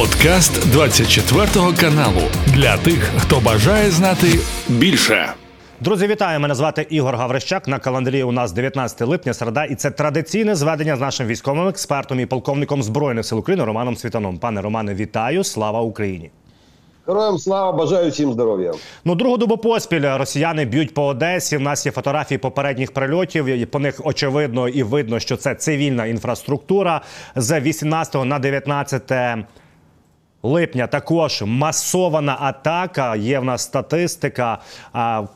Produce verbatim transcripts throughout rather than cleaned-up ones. Подкаст двадцять четвертого каналу для тих, хто бажає знати більше. Друзі, вітаю! Мене звати Ігор Гаврищак. На календарі у нас дев'ятнадцяте липня, середа, і це традиційне зведення з нашим військовим експертом і полковником Збройних сил України Романом Світаном. Пане Романе, вітаю! Слава Україні! Героям слава, бажаю всім здоров'я. Ну, другу добу поспіль росіяни б'ють по Одесі. У нас є фотографії попередніх прильотів. По них очевидно і видно, що це цивільна інфраструктура. З вісімнадцятого на дев'ятнадцяте липня також масована атака. Є в нас статистика.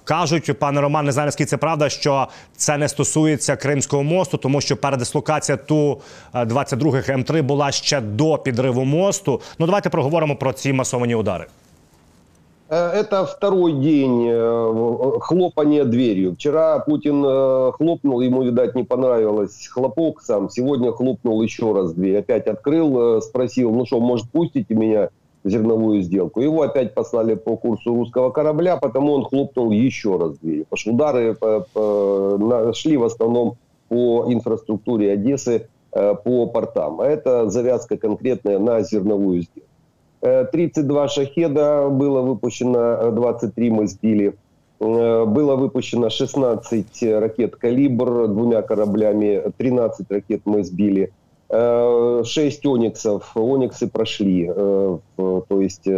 Кажуть, пане Роман Незайнський, це правда, що це не стосується Кримського мосту, тому що передислокація Ту двадцять два Ем три була ще до підриву мосту. Ну, давайте проговоримо про ці масовані удари. Это второй день хлопания дверью. Вчера Путин хлопнул, ему, видать, не понравилось хлопок сам. Сегодня хлопнул еще раз дверь. Опять открыл, спросил, ну что, может, пустите меня в зерновую сделку? Его опять послали по курсу русского корабля, потому он хлопнул еще раз дверью. Потому что удары шли в основном по инфраструктуре Одессы, по портам. А это завязка конкретная на зерновую сделку. тридцать два шахеда было выпущено, двадцать три мы сбили. Было выпущено шестнадцать ракет «Калибр» двумя кораблями, тринадцать ракет мы сбили. шесть «Ониксов». «Ониксы» прошли, то есть и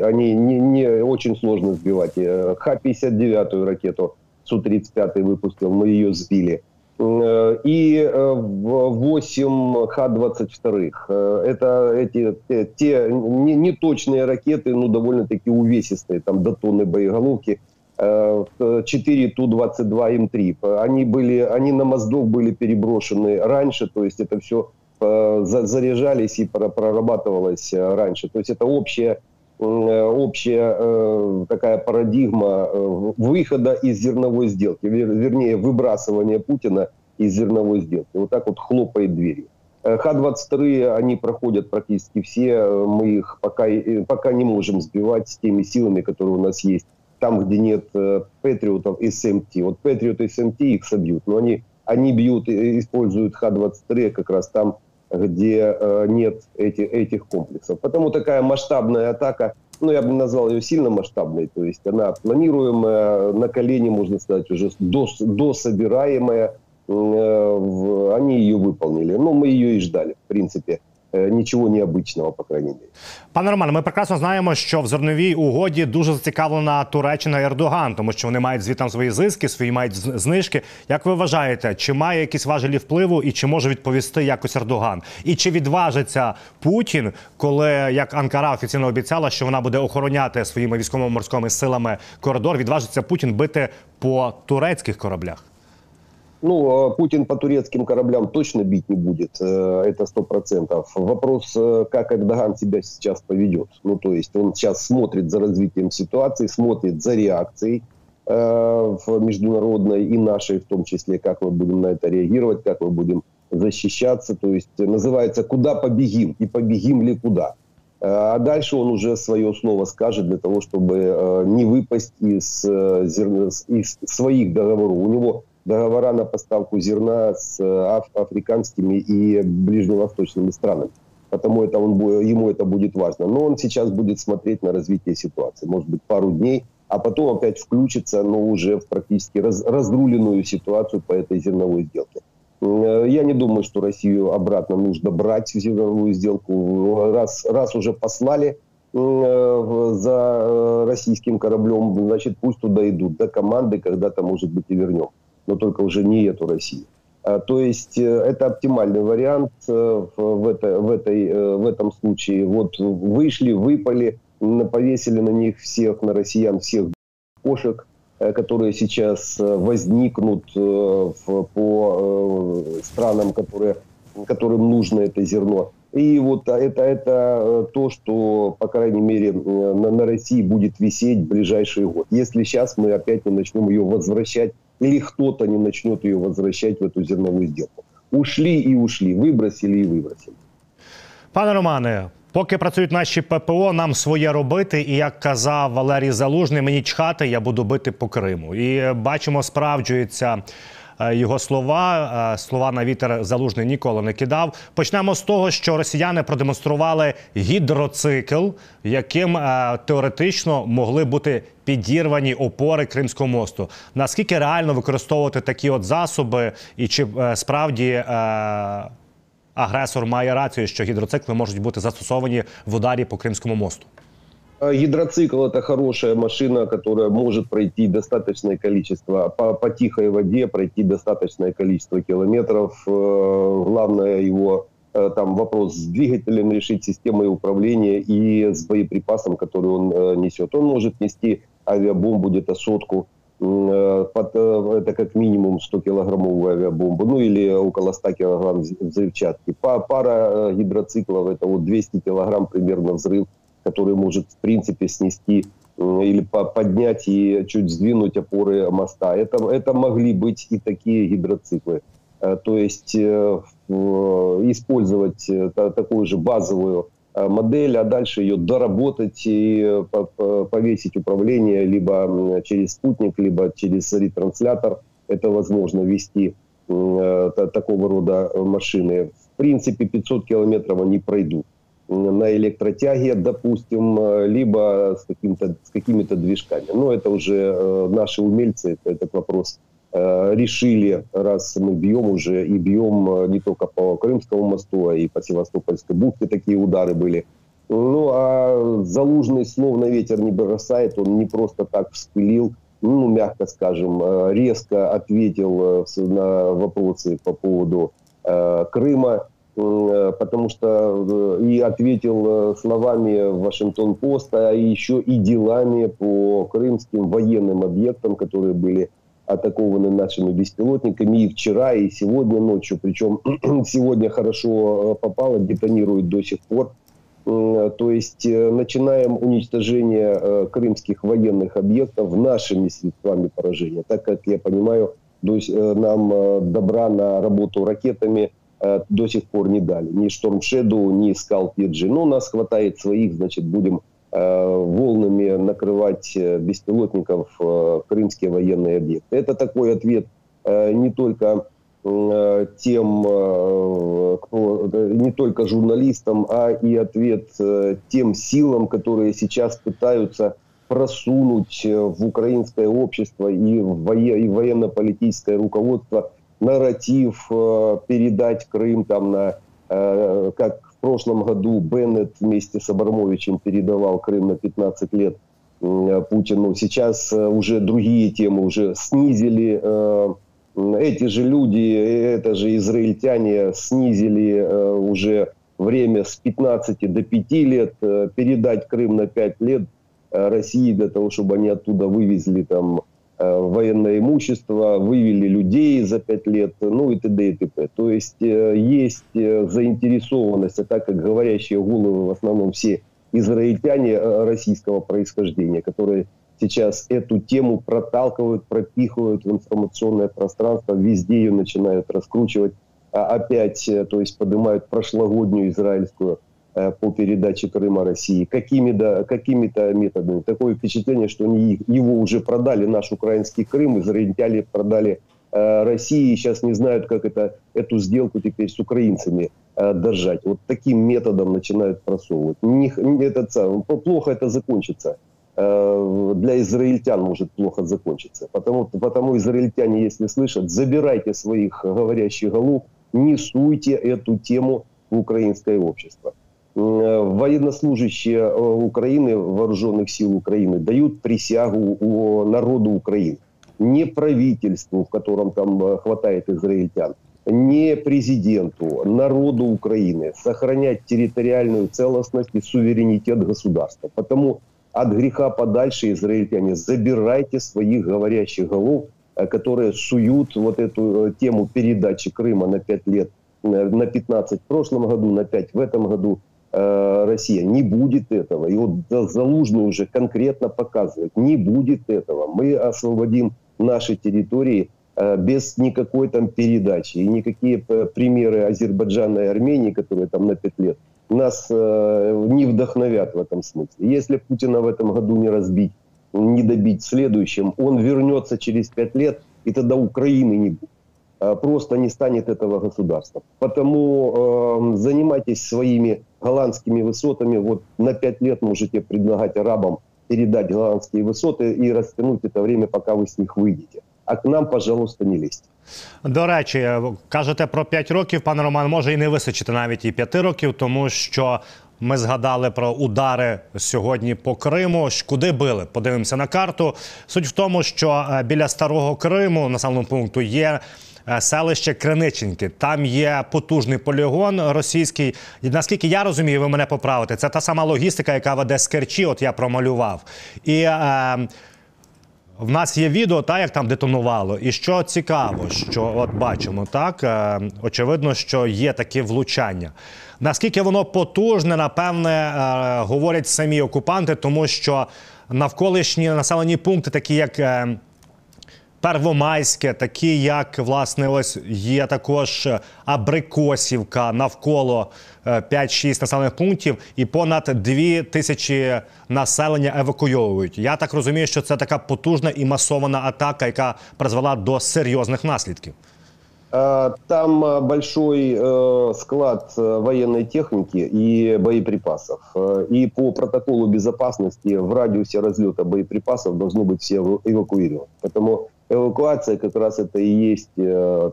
они не, не очень сложно сбивать. Ха пятьдесят девять ракету Су тридцать пять выпустил, мы ее сбили. И восемь Ха двадцать два. Это эти, те неточные ракеты, ну, довольно-таки увесистые, там, до тонны боеголовки. четыре Ту двадцать два Эм три. Они, были, они на Моздок были переброшены раньше, то есть это все заряжались и прорабатывалось раньше. То есть это общая, общая такая парадигма выхода из зерновой сделки, вернее, выбрасывания Путина из зерновой сделки. Вот так вот хлопает дверью. Ха двадцать два, они проходят практически все, мы их пока, пока не можем сбивать с теми силами, которые у нас есть. Там, где нет патриотов Эс Эм Ти. Вот патриоты Эс Эм Ти их собьют, но они, они бьют, используют Ха двадцать три как раз там, где э, нет эти, этих комплексов. Потому такая масштабная атака, ну, я бы назвал ее сильно масштабной, то есть она планируемая, на колени, можно сказать, уже дос, дособираемая, э, в, они ее выполнили. Ну, мы ее и ждали, в принципе. Нічого необичного, по крайній мірі. Пане Романе, ми прекрасно знаємо, що в зерновій угоді дуже зацікавлена Туреччина і Ердоган, тому що вони мають звідти свої зиски, свої мають знижки. Як ви вважаєте, чи має якісь важелі впливу і чи може відповісти якось Ердоган? І чи відважиться Путін, коли, як Анкара офіційно обіцяла, що вона буде охороняти своїми військово-морськими силами коридор, відважиться Путін бити по турецьких кораблях? Ну, Путин по турецким кораблям точно бить не будет, это сто процентов. Вопрос, как Эрдоган себя сейчас поведет. Ну, то есть он сейчас смотрит за развитием ситуации, смотрит за реакцией э, международной и нашей в том числе, как мы будем на это реагировать, как мы будем защищаться. То есть называется «Куда побегим?» и «Побегим ли куда?». А дальше он уже свое слово скажет для того, чтобы э, не выпасть из, из, из своих договоров. У него договора на поставку зерна с африканскими и ближневосточными странами. Потому это он, ему это будет важно. Но он сейчас будет смотреть на развитие ситуации. Может быть, пару дней, а потом опять включится, но уже в практически раз, разруленную ситуацию по этой зерновой сделке. Я не думаю, что Россию обратно нужно брать в зерновую сделку. Раз, раз уже послали за российским кораблем, значит, пусть туда идут до команды, когда-то, может быть, и вернем. Но только уже не эту Россию. То есть это оптимальный вариант в, это, в, этой, в этом случае. Вот вышли, выпали, повесили на них всех, на россиян всех кошек, которые сейчас возникнут по странам, которые, которым нужно это зерно. И вот это, это то, что, по крайней мере, на, на России будет висеть в ближайший год. Если сейчас мы опять не начнем ее возвращать, или кто-то не начнет ее возвращать в эту зерновую сделку. Ушли и ушли, выбросили и выбросили. Пане Романе, поки працюють наші Пе Пе О, нам своє робити. І, як казав Валерій Залужний, мені чхати, я буду бити по Криму. І бачимо, справджується його слова. Слова на вітер Залужний ніколи не кидав. Почнемо з того, що росіяни продемонстрували гідроцикл, яким теоретично могли бути підірвані опори Кримського мосту. Наскільки реально використовувати такі от засоби і чи справді агресор має рацію, що гідроцикли можуть бути застосовані в ударі по Кримському мосту? Гидроцикл – это хорошая машина, которая может пройти достаточное количество, по, по тихой воде пройти достаточное количество километров. Главное его, там вопрос с двигателем решить, системой управления и с боеприпасом, который он несет. Он может нести авиабомбу где-то сотку, это как минимум сто килограммовую авиабомбу, ну или около ста килограмм взрывчатки. Пара гидроциклов – это вот двести килограмм примерно взрыв, который может, в принципе, снести или поднять и чуть сдвинуть опоры моста. Это, это могли быть и такие гидроциклы. То есть использовать такую же базовую модель, а дальше ее доработать и повесить управление либо через спутник, либо через ретранслятор. Это возможно вести такого рода машины. В принципе, пятьсот километров они пройдут на электротяге, допустим, либо с, каким-то, с какими-то движками. Но это уже э, наши умельцы этот вопрос э, решили, раз мы бьем уже, и бьем не только по Крымскому мосту, а и по Севастопольской бухте такие удары были. Ну, а Залужный словно ветер не бросает, он не просто так вспылил, ну, мягко скажем, резко ответил на вопросы по поводу э, Крыма, потому что и ответил словами Вашингтон-Пост, а еще и делами по крымским военным объектам, которые были атакованы нашими беспилотниками и вчера, и сегодня ночью. Причем сегодня хорошо попало, детонирует до сих пор. То есть начинаем уничтожение крымских военных объектов нашими средствами поражения. Так как я понимаю, нам добра на работу ракетами до сих пор не дали. Ни Storm Shadow, ни Skull пи джи. Но у нас хватает своих, значит, будем э, волнами накрывать беспилотников э, крымские военные объекты. Это такой ответ э, не только э, тем, э, кто, не только журналистам, а и ответ э, тем силам, которые сейчас пытаются просунуть в украинское общество и в военно-политическое руководство нарратив, передать Крым там на, как в прошлом году Беннет вместе с Абрамовичем передавал Крым на пятнадцать лет Путину. Сейчас уже другие темы уже снизили. Эти же люди, это же израильтяне снизили уже время с пятнадцати до пяти лет, передать Крым на пять лет России для того, чтобы они оттуда вывезли там военное имущество, вывели людей за пять лет, ну и т.д. и т.п. То есть есть заинтересованность, а так как говорящие головы в основном все израильтяне российского происхождения, которые сейчас эту тему проталкивают, пропихивают в информационное пространство, везде ее начинают раскручивать, опять, то есть поднимают прошлогоднюю израильскую по передаче Крыма России какими-то какими-то методами. Такое впечатление, что они его уже продали, наш украинский Крым, израильтяне продали э, России, и сейчас не знают, как это, эту сделку теперь с украинцами э, держать. Вот таким методом начинают просовывать. Не, это, плохо это закончится. Э, для израильтян может плохо закончиться. Потому, потому израильтяне, если слышат, забирайте своих говорящих голов, не суйте эту тему в украинское общество. Военнослужащие Украины, вооруженных сил Украины, дают присягу народу Украины. Не правительству, в котором там хватает израильтян, не президенту, народу Украины. Сохранять территориальную целостность и суверенитет государства. Потому от греха подальше, израильтяне, забирайте своих говорящих голов, которые суют вот эту тему передачи Крыма на пять лет, на пятнадцать в прошлом году, на пять в этом году. Россия не будет этого. И вот Залужный уже конкретно показывает, не будет этого. Мы освободим наши территории без никакой там передачи. И никакие примеры Азербайджана и Армении, которые там на пять лет, нас не вдохновят в этом смысле. Если Путина в этом году не разбить, не добить в следующем, он вернется через пять лет, и тогда Украины не будет. просто не станет этого государства. Потому э, занимайтесь своими голландскими высотами. Вот на пять лет можете предлагать арабам передать голландские высоты и растянуть это время, пока вы с них выйдете. А к нам, пожалуйста, не лезьте. До речі, кажете про п'ять років, пане Роман, може і не вистачити навіть і п'яти років, тому що ми згадали про удари сьогодні по Криму. Куди били? Подивимося на карту. Суть в тому, що біля Старого Криму, населеного пункту, є селище Криниченки. Там є потужний полігон російський. І, наскільки я розумію, ви мене поправите, це та сама логістика, яка веде з Керчі, от я промалював. І... Е, В нас є відео, та, як там детонувало. І що цікаво, що от бачимо, так, е, очевидно, що є такі влучання. Наскільки воно потужне, напевне, е, говорять самі окупанти, тому що навколишні населені пункти, такі як е, Первомайське, такі як, власне, ось є також Абрикосівка, навколо п'ять-шість населених пунктів, і понад дві тисячі населення евакуйовують. Я так розумію, що це така потужна і масована атака, яка призвела до серйозних наслідків. Там большой склад военной техники и боеприпасов. И по протоколу безопасности в радиусе разлета боеприпасов должны быть все эвакуированы. Поэтому эвакуация как раз это и есть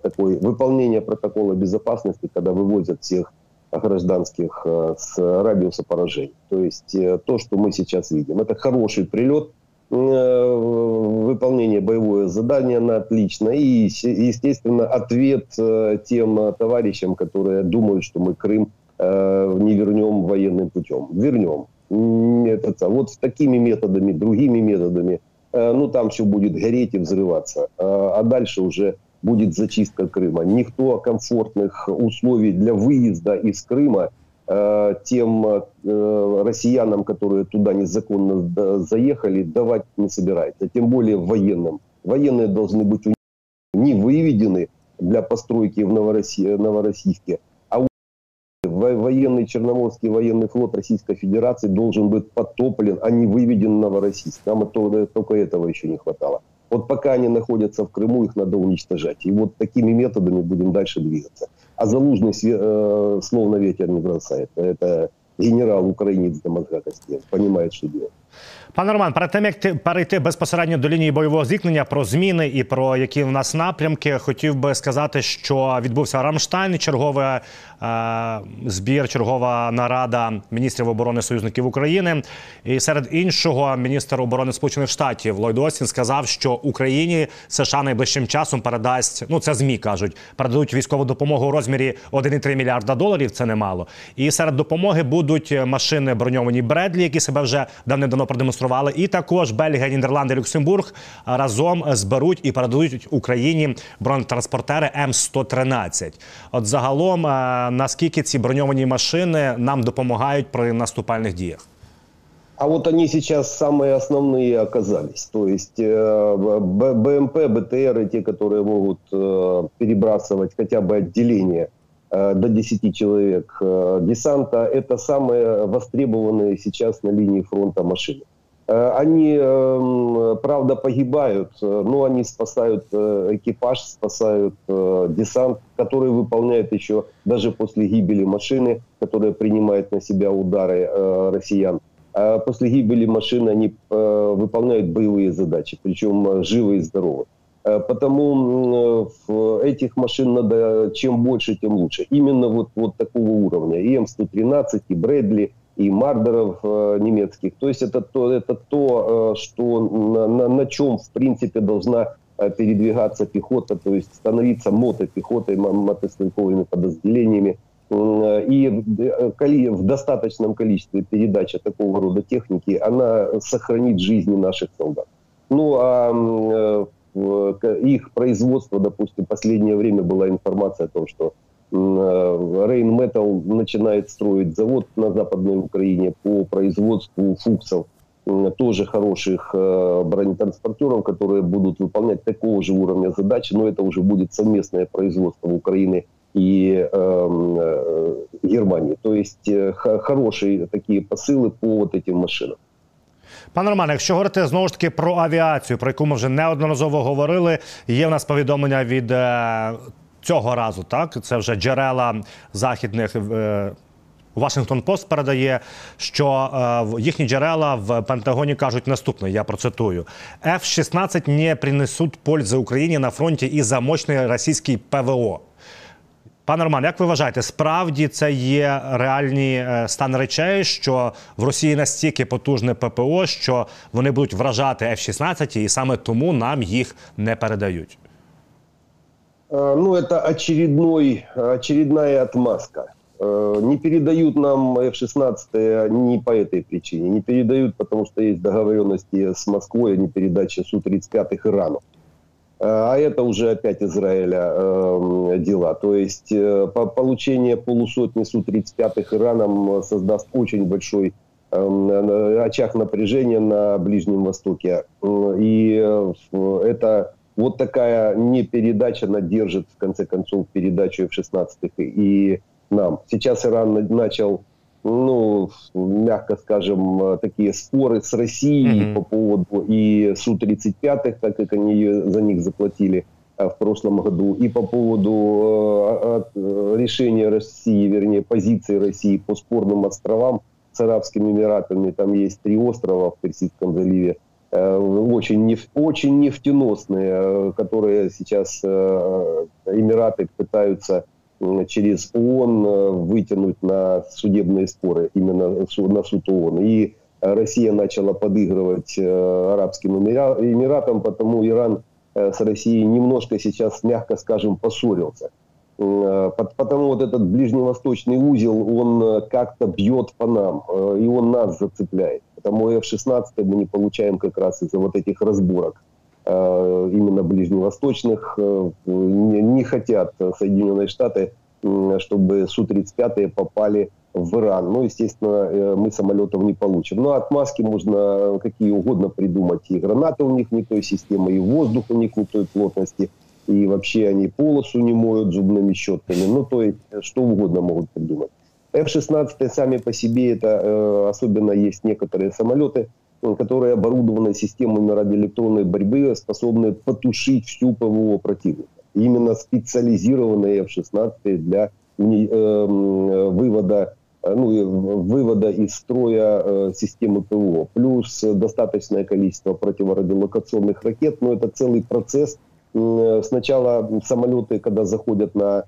такое выполнение протокола безопасности, когда вывозят всех гражданских с радиуса поражения. То есть то, что мы сейчас видим, это хороший прилет. Выполнение боевое задание на отлично и, естественно, ответ тем товарищам, которые думают, что мы Крым не вернем военным путем. Вернем. Это, вот такими методами, другими методами. Ну, там все будет гореть и взрываться. А дальше уже будет зачистка Крыма. Никто комфортных условий для выезда из Крыма тем россиянам, которые туда незаконно заехали, давать не собирается. Тем более военным. Военные должны быть не выведены для постройки в Новороссийске, а военный Черноморский военный флот Российской Федерации должен быть потоплен, а не выведен в Новороссийск. Нам только этого еще не хватало. Вот пока они находятся в Крыму, их надо уничтожать. И вот такими методами будем дальше двигаться. А Залужный э, слов на ветер не бросает. Это генерал-украинец до мозга костей, розуміє, що робить. Пане Роман, перед тим, як перейти безпосередньо до лінії бойового зіткнення, про зміни і про які в нас напрямки, хотів би сказати, що відбувся Рамштайн, черговий е, збір, чергова нарада міністрів оборони союзників України. І серед іншого, міністр оборони Сполучених Штатів Ллойд Остін сказав, що Україні США найближчим часом передасть, ну це ЗМІ кажуть, передадуть військову допомогу у розмірі один і три мільярда доларів, це немало. І серед допомоги будуть машини броньовані Бредлі, які себе вже давним-давно продемонстрували. І також Бельгія, Нідерланди, Люксембург разом зберуть і передадуть Україні бронетранспортери М сто тринадцять. От загалом, наскільки ці броньовані машини нам допомагають при наступальних діях? А вот они сейчас самые основные оказались. То есть БМП, БТР, те, которые могут перебрасывать хотя бы отделение до десяти человек десанта, это самые востребованные сейчас на линии фронта машины. Они, правда, погибают, но они спасают экипаж, спасают десант, который выполняет еще даже после гибели машины, которая принимает на себя удары россиян. А после гибели машины они выполняют боевые задачи, причем живы и здоровы. Потому этих машин надо чем больше, тем лучше. Именно вот, вот такого уровня. И М сто тринадцать, и Брэдли, и Мардеров немецких. То есть это то, это то что, на, на, на чем, в принципе, должна передвигаться пехота, то есть становиться мотопехотой, мотострелковыми подразделениями. И в достаточном количестве передача такого рода техники, она сохранит жизни наших солдат. Ну, а их производство, допустим, в последнее время была информация о том, что Rheinmetall начинает строить завод на Западной Украине по производству фуксов, тоже хороших бронетранспортеров, которые будут выполнять такого же уровня задачи, но это уже будет совместное производство Украины и э, Германии. То есть хорошие такие посылы по вот этим машинам. Пане Романе, якщо говорити знову ж таки про авіацію, про яку ми вже неодноразово говорили, є в нас повідомлення від е, цього разу, так? Це вже джерела західних... Е, Washington Post передає, що е, їхні джерела в Пентагоні кажуть наступне, я процитую. «Ф шістнадцять не принесуть пользи Україні на фронті із-за мощної російської ПВО». Пане Роман, як ви вважаєте, справді це є реальні стан речей, що в Росії настільки потужне ППО, що вони будуть вражати Ф шістнадцять, і саме тому нам їх не передають? Ну, це очередной, очередная отмазка. Не передают нам Ф шестнадцать не по этой причине. Не передают, потому что есть договоренности с Москвой о непередаче Су тридцать пять Ирану. А это уже опять Израиля дела. То есть получение полусотни Су тридцать пять Ираном создаст очень большой очаг напряжения на Ближнем Востоке. И это... Вот такая непередача она держит, в конце концов, передачу Ф шестнадцать и нам. Сейчас Иран начал, ну, мягко скажем, такие споры с Россией mm-hmm. по поводу и Су тридцать пять, так как они за них заплатили в прошлом году, и по поводу решения России, вернее, позиции России по спорным островам с Арабскими Эмиратами. Там есть три острова в Персидском заливе. Очень, неф... очень нефтеносные, которые сейчас Эмираты пытаются через ООН вытянуть на судебные споры, именно на суд ООН. И Россия начала подыгрывать Арабским Эмиратам, потому Иран с Россией немножко сейчас, мягко скажем, поссорился. Потому вот этот ближневосточный узел, он как-то бьет по нам, и он нас зацепляет. Потому Ф шестнадцать мы не получаем как раз из-за вот этих разборок, именно ближневосточных. Не хотят Соединенные Штаты, чтобы Су тридцать пять попали в Иран. Ну, естественно, мы самолетов не получим. Но отмазки можно какие угодно придумать. И гранаты у них не той системы, и воздух у них не той плотности. И вообще они полосу не моют зубными щетками. Ну, то есть, что угодно могут придумать. Ф шестнадцать сами по себе, это особенно есть некоторые самолеты, которые оборудованы системами радиоэлектронной борьбы, способны потушить всю ПВО противника. Именно специализированные Ф шестнадцать для вывода, ну, вывода из строя системы ПВО. Плюс достаточное количество противорадиолокационных ракет, но это целый процесс. Сначала самолеты, когда заходят на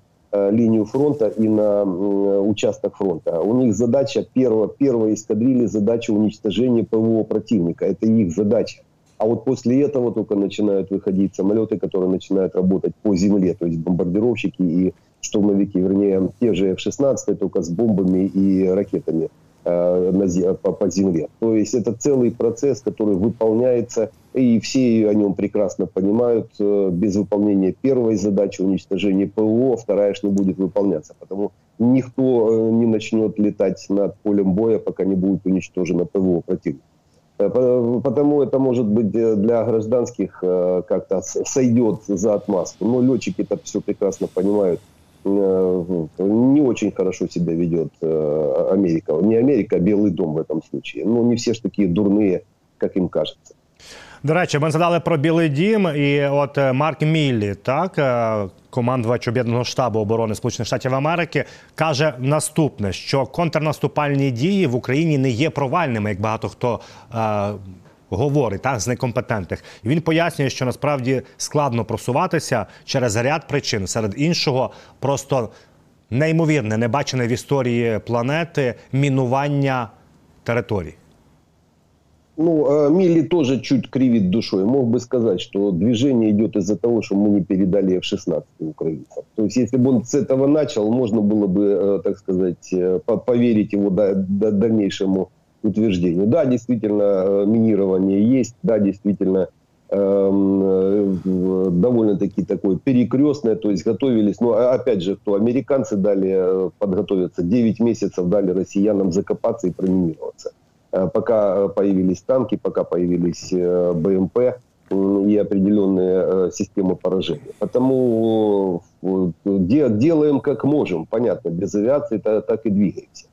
линию фронта и на участок фронта, у них задача, первого, первой эскадрильи задача уничтожения ПВО противника. Это их задача. А вот после этого только начинают выходить самолеты, которые начинают работать по земле. То есть бомбардировщики и штурмовики, вернее, те же Ф шестнадцать, только с бомбами и ракетами по земле. То есть это целый процесс, который выполняется, и все о нем прекрасно понимают. Без выполнения первой задачи уничтожения ПВО, вторая ж не будет выполняться. Потому никто не начнет летать над полем боя, пока не будет уничтожено ПВО противника. Потому это, может быть, для гражданских как-то сойдет за отмазку. Но летчики это все прекрасно понимают. Не очень хорошо себя ведет Америка. Не Америка, а Белый дом в этом случае. Ну, не все ж такие дурные, как им кажется. До речі, ми згадали про Білий дім, і от Марк Міллі, так, командувач Об'єднаного штабу оборони Сполучених Штатів Америки, каже наступне, що контрнаступальні дії в Україні не є провальними, як багато хто е, говорить, так, з некомпетентних. І він пояснює, що насправді складно просуватися через ряд причин, серед іншого, просто неймовірне, небачене в історії планети мінування територій. Ну, Милли тоже чуть кривит душой. Мог бы сказать, что движение идет из-за того, что мы не передали Ф шестнадцать украинцам. То есть, если бы он с этого начал, можно было бы, так сказать, поверить его дальнейшему утверждению. Да, действительно, минирование есть. Да, действительно, довольно-таки такое перекрестное. То есть, готовились. Но, опять же, кто американцы дали подготовиться, девять месяцев дали россиянам закопаться и проминироваться. Пока появились танки, пока появились Б М П и определенные системы поражения. Потому делаем как можем, понятно, без авиации так и двигаемся.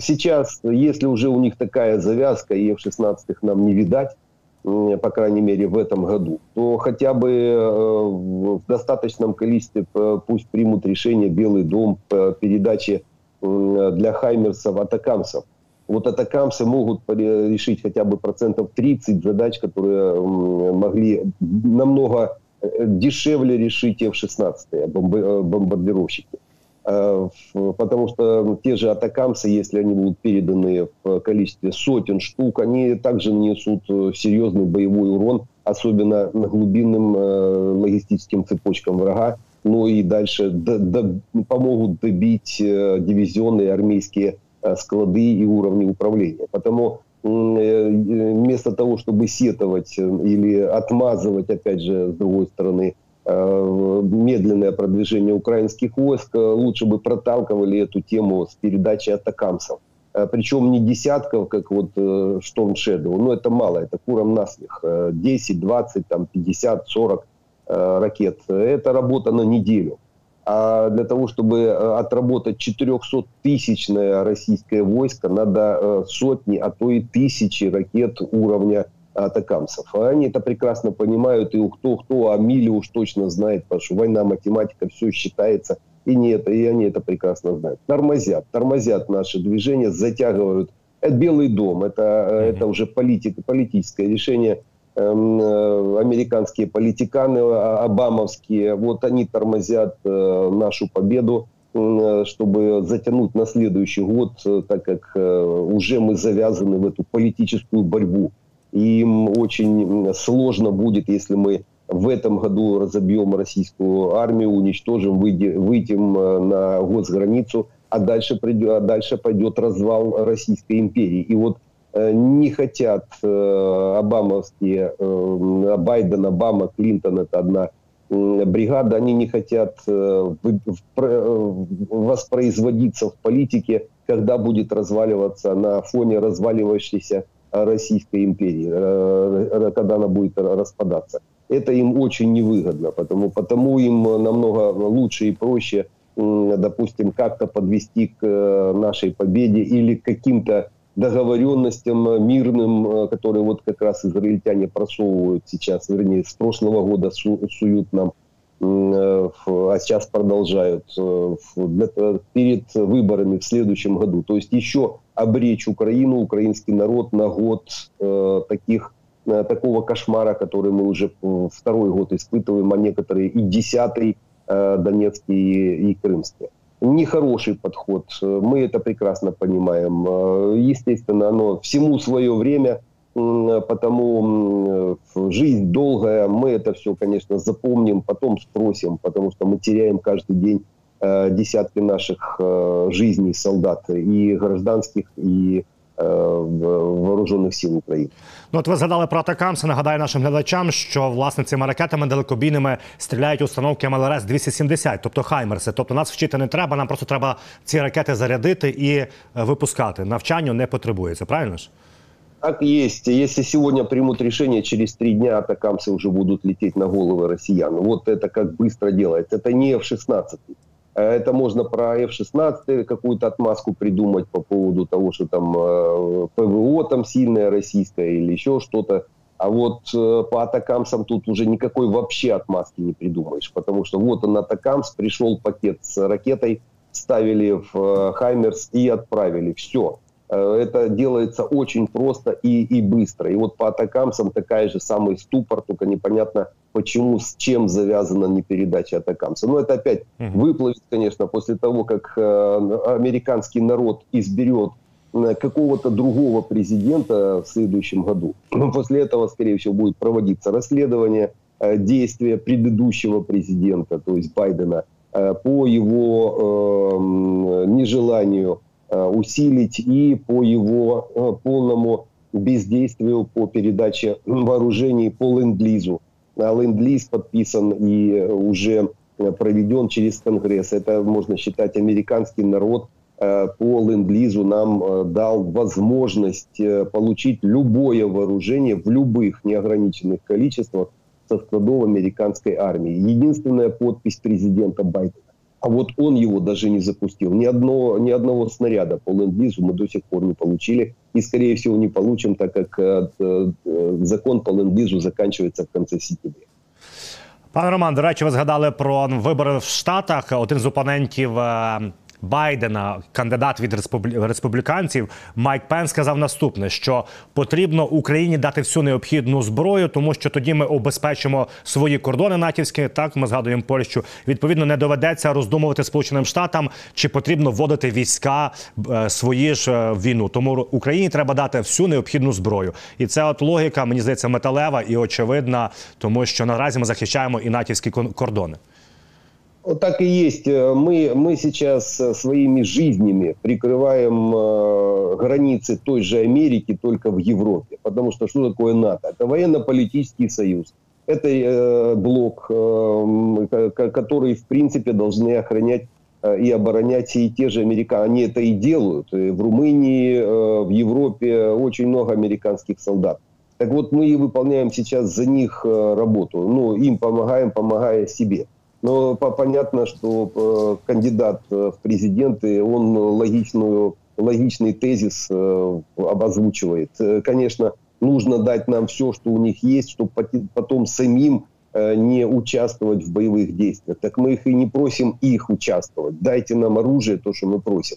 Сейчас, если уже у них такая завязка, и эф шестнадцать нам не видать, по крайней мере в этом году, то хотя бы в достаточном количестве пусть примут решение Белый дом по передаче для хаймерсов атакамсов. Вот атакамсы могут решить хотя бы процентов тридцать задач, которые могли намного дешевле решить эф шестнадцать бомбардировщики. Потому что те же атакамсы, если они будут переданы в количестве сотен штук, они также несут серьезный боевой урон, особенно глубинным логистическим цепочкам врага. Ну и дальше до, до, помогут добить дивизионные армейские склады и уровни управления. Потому вместо того, чтобы сетовать или отмазывать, опять же, с другой стороны, медленное продвижение украинских войск, лучше бы проталкивали эту тему с передачи атакамсов. Причем не десятков, как вот Storm Shadow, но это мало, это курам на смех. десять, двадцать, там, пятьдесят, сорок ракет. Это работа на неделю. А для того, чтобы отработать четырехсоттысячное российское войско, надо сотни, а то и тысячи ракет уровня атакамсов. Они это прекрасно понимают, и кто-кто, а Мили уж точно знает, потому что война, математика, все считается, и, не это, и они это прекрасно знают. Тормозят, тормозят наши движения, затягивают. Это Белый дом, это, это уже политика, политическое решение. Американские политиканы, обамовские, вот они тормозят нашу победу, чтобы затянуть на следующий год, так как уже мы завязаны в эту политическую борьбу. И им очень сложно будет, если мы в этом году разобьем российскую армию, уничтожим, выйдем на госграницу, а дальше, придет, а дальше пойдет развал Российской империи. И вот не хотят обамовские, Байден, Обама, Клинтон, это одна бригада, они не хотят воспроизводиться в политике, когда будет разваливаться на фоне разваливающейся Российской империи, когда она будет распадаться. Это им очень невыгодно, потому, потому им намного лучше и проще, допустим, как-то подвести к нашей победе или к каким-то договоренностям мирным, которые вот как раз израильтяне просовывают сейчас, вернее, с прошлого года су, суют нам, а сейчас продолжают перед выборами в следующем году. То есть еще обречь Украину, украинский народ на год таких, такого кошмара, который мы уже второй год испытываем, а некоторые и десятый донецкий и крымский. Нехороший подход, мы это прекрасно понимаем. Естественно, оно всему свое время, потому жизнь долгая, мы это все, конечно, запомним, потом спросим, потому что мы теряем каждый день десятки наших жизней солдат и гражданских, и Вооружених сил України. Ну от ви згадали про атакамси. Нагадаю нашим глядачам, що власне цими ракетами далекобійними стріляють установки ем ел ер ес двісті сімдесят, тобто хаймерси. Тобто нас вчити не треба, нам просто треба ці ракети зарядити і випускати. Навчанню не потребується, правильно ж? Так и есть. Если сегодня примут решение, через три дня атакамсы уже будут лететь на головы россиян. Вот это как быстро делается. Это не эф шестнадцать. Это можно про эф шестнадцать какую-то отмазку придумать по поводу того, что там пэ вэ о там сильное российское или еще что-то. А вот по атакамсам тут уже никакой вообще отмазки не придумаешь. Потому что вот он, атакамс, пришел пакет с ракетой, ставили в хаймерс и отправили. Все. Это делается очень просто и, и быстро. И вот по атакамсам такая же самый ступор, только непонятно, почему, с чем завязана не передача атакамса. Но это опять выплывет, конечно, после того, как американский народ изберет какого-то другого президента в следующем году. После этого, скорее всего, будет проводиться расследование действия предыдущего президента, то есть Байдена, по его нежеланию усилить и по его полному бездействию по передаче вооружений по ленд-лизу. Ленд-лиз подписан и уже проведен через Конгресс. Это, можно считать, американский народ по ленд-лизу нам дал возможность получить любое вооружение в любых неограниченных количествах со складов американской армии. Единственная подпись президента Байдена. А вот он его даже не запустил. Ни одного, ни одного снаряда по ленд-лизу мы до сих пор не получили. И, скорее всего, не получим, так как э, э, закон по ленд-лизу заканчивается в конце сентября. Пане Роман, до речі, ви згадали про вибори в Штатах. Один з опонентів Байдена, кандидат від республіканців, Майк Пенс сказав наступне, що потрібно Україні дати всю необхідну зброю, тому що тоді ми обезпечимо свої кордони натівські, так, ми згадуємо Польщу. Відповідно, не доведеться роздумувати Сполученим Штатам, чи потрібно вводити війська свої ж війну. Тому Україні треба дати всю необхідну зброю. І це от логіка, мені здається, металева і очевидна, тому що наразі ми захищаємо і натівські кордони. Так и есть. Мы, мы сейчас своими жизнями прикрываем э, границы той же Америки, только в Европе. Потому что что такое НАТО? Это военно-политический союз. Это э, блок, э, который, в принципе, должны охранять э, и оборонять и те же американцы. Они это и делают. И в Румынии, э, в Европе очень много американских солдат. Так вот, мы и выполняем сейчас за них э, работу. Ну, им помогаем, помогая себе. Но понятно, что кандидат в президенты, он логичную, логичный тезис обозвучивает. Конечно, нужно дать нам все, что у них есть, чтобы потом самим не участвовать в боевых действиях. Так мы их и не просим их участвовать. Дайте нам оружие, то, что мы просим.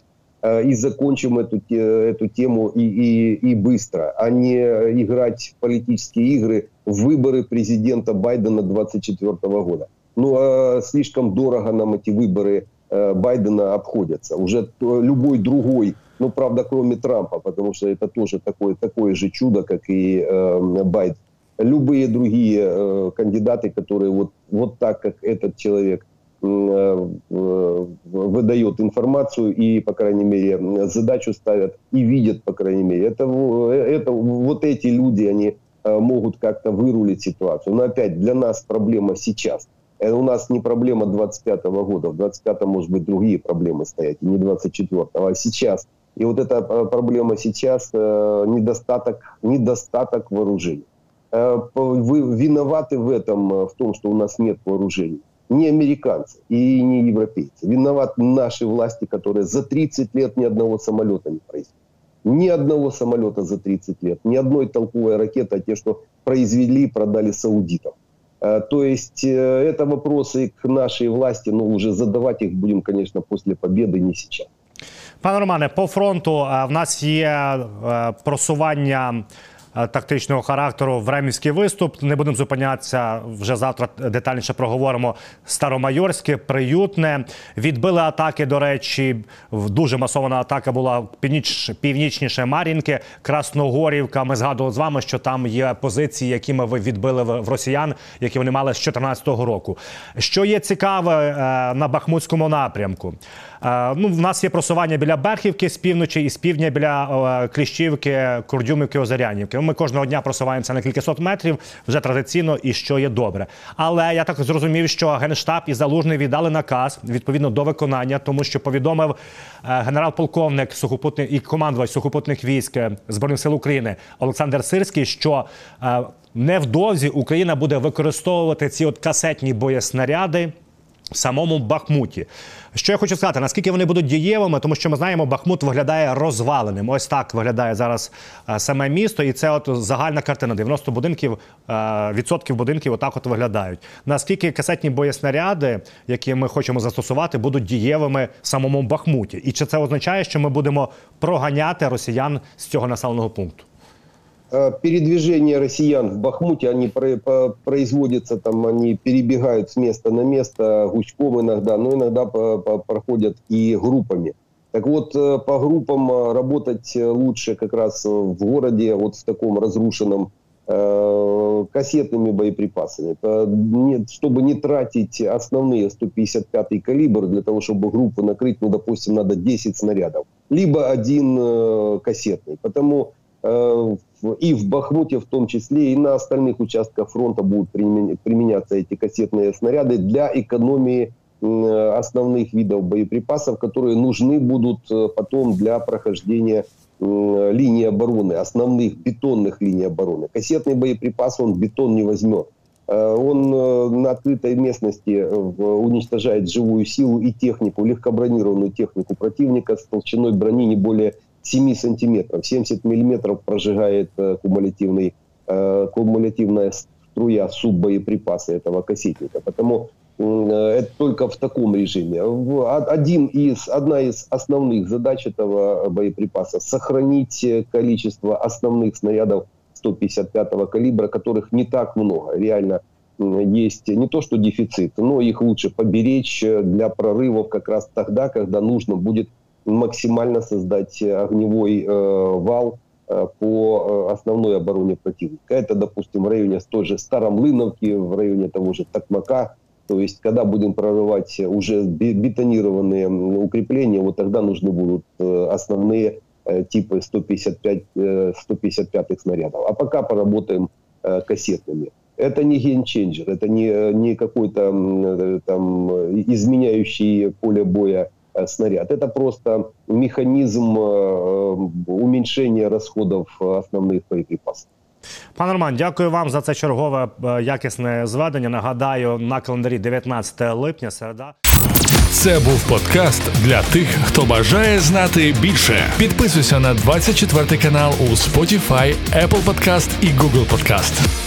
И закончим эту, эту тему и, и, и быстро, а не играть в политические игры в выборы президента Байдена двадцать четвёртого года. Ну, слишком дорого нам эти выборы Байдена обходятся. Уже любой другой, ну, правда, кроме Трампа, потому что это тоже такое, такое же чудо, как и Байден. Любые другие кандидаты, которые вот, вот так, как этот человек выдает информацию и, по крайней мере, задачу ставят и видят, по крайней мере. Это, это, вот эти люди, они могут как-то вырулить ситуацию. Но опять, для нас проблема сейчас. У нас не проблема двадцать пятого года, в двадцать пятом, может быть, другие проблемы стоят, и не двадцать четвёртого, а сейчас. И вот эта проблема сейчас, недостаток, недостаток вооружений. Вы виноваты в этом, в том, что у нас нет вооружений. Не американцы и не европейцы. Виноваты наши власти, которые за тридцать лет ни одного самолета не произвели. Ни одного самолета за тридцать лет, ни одной толковой ракеты, а те, что произвели и продали саудитам. То есть это вопросы к нашей власти, но уже задавать их будем, конечно, после победы, не сейчас. Пане Романе, по фронту в нас є просування тактичного характеру в Ремівський виступ. Не будемо зупинятися, вже завтра детальніше проговоримо. Старомайорське, Приютне. Відбили атаки, до речі, дуже масована атака була північ, північніше Мар'їнки, Красногорівка. Ми згадували з вами, що там є позиції, які ми відбили в росіян, які вони мали з чотирнадцятого року. Що є цікаве на Бахмутському напрямку? Ну, в нас є просування біля Берхівки з півночі і з півдня біля Кліщівки, Курдюмівки, Озерянівки. Ми кожного дня просуваємося на кількасот метрів, вже традиційно, і що є добре. Але я так зрозумів, що Генштаб і Залужний віддали наказ, відповідно до виконання, тому що повідомив генерал-полковник сухопутних і командувач сухопутних військ Збройних сил України Олександр Сирський, що невдовзі Україна буде використовувати ці от касетні боєснаряди в самому Бахмуті. Що я хочу сказати, наскільки вони будуть дієвими, тому що ми знаємо, Бахмут виглядає розваленим. Ось так виглядає зараз саме місто, і це от загальна картина. дев'яносто будинків, відсотків будинків отак от виглядають. Наскільки касетні боєснаряди, які ми хочемо застосувати, будуть дієвими в самому Бахмуті? І чи це означає, що ми будемо проганяти росіян з цього населеного пункту? Передвижение россиян в Бахмуте, они производятся там, они перебегают с места на место, гуськом иногда, но иногда проходят и группами. Так вот, по группам работать лучше как раз в городе, вот в таком разрушенном, кассетными боеприпасами. Чтобы не тратить основные сто пятьдесят пятый калибр, для того, чтобы группу накрыть, ну, допустим, надо десять снарядов. Либо один кассетный. Потому и в Бахмуте в том числе, и на остальных участках фронта будут применяться эти кассетные снаряды для экономии основных видов боеприпасов, которые нужны будут потом для прохождения линии обороны, основных бетонных линий обороны. Кассетный боеприпас, он бетон не возьмет. Он на открытой местности уничтожает живую силу и технику, легкобронированную технику противника с толщиной брони не более семи сантиметров. семьдесят миллиметров прожигает кумулятивный, кумулятивная струя суббоеприпаса этого кассетника. Потому это только в таком режиме. Один из, одна из основных задач этого боеприпаса – сохранить количество основных снарядов сто пятьдесят пятого калибра, которых не так много. Реально есть не то, что дефицит, но их лучше поберечь для прорывов как раз тогда, когда нужно будет максимально создать огневой э, вал э, по основной обороне противника. Это, допустим, в районе той же Старомлыновки, в районе того же Токмака. То есть, когда будем прорывать уже бетонированные укрепления, вот тогда нужны будут основные типы сто пятьдесят пять, сто пятьдесят пятых снарядов. А пока поработаем э, кассетными. Это не геймченджер, это не, не какой-то э, там, изменяющий поле боя э, снаряд. Это просто механизм э, уменьшения расходов основных боеприпасов. Пане Роман, дякую вам за це чергове якісне зведення. Нагадаю, на календарі дев'ятнадцяте липня, середа. Це був подкаст для тих, хто бажає знати більше. Підписуйся на двадцять четвертий канал у Spotify, Apple Podcast і Google Podcast.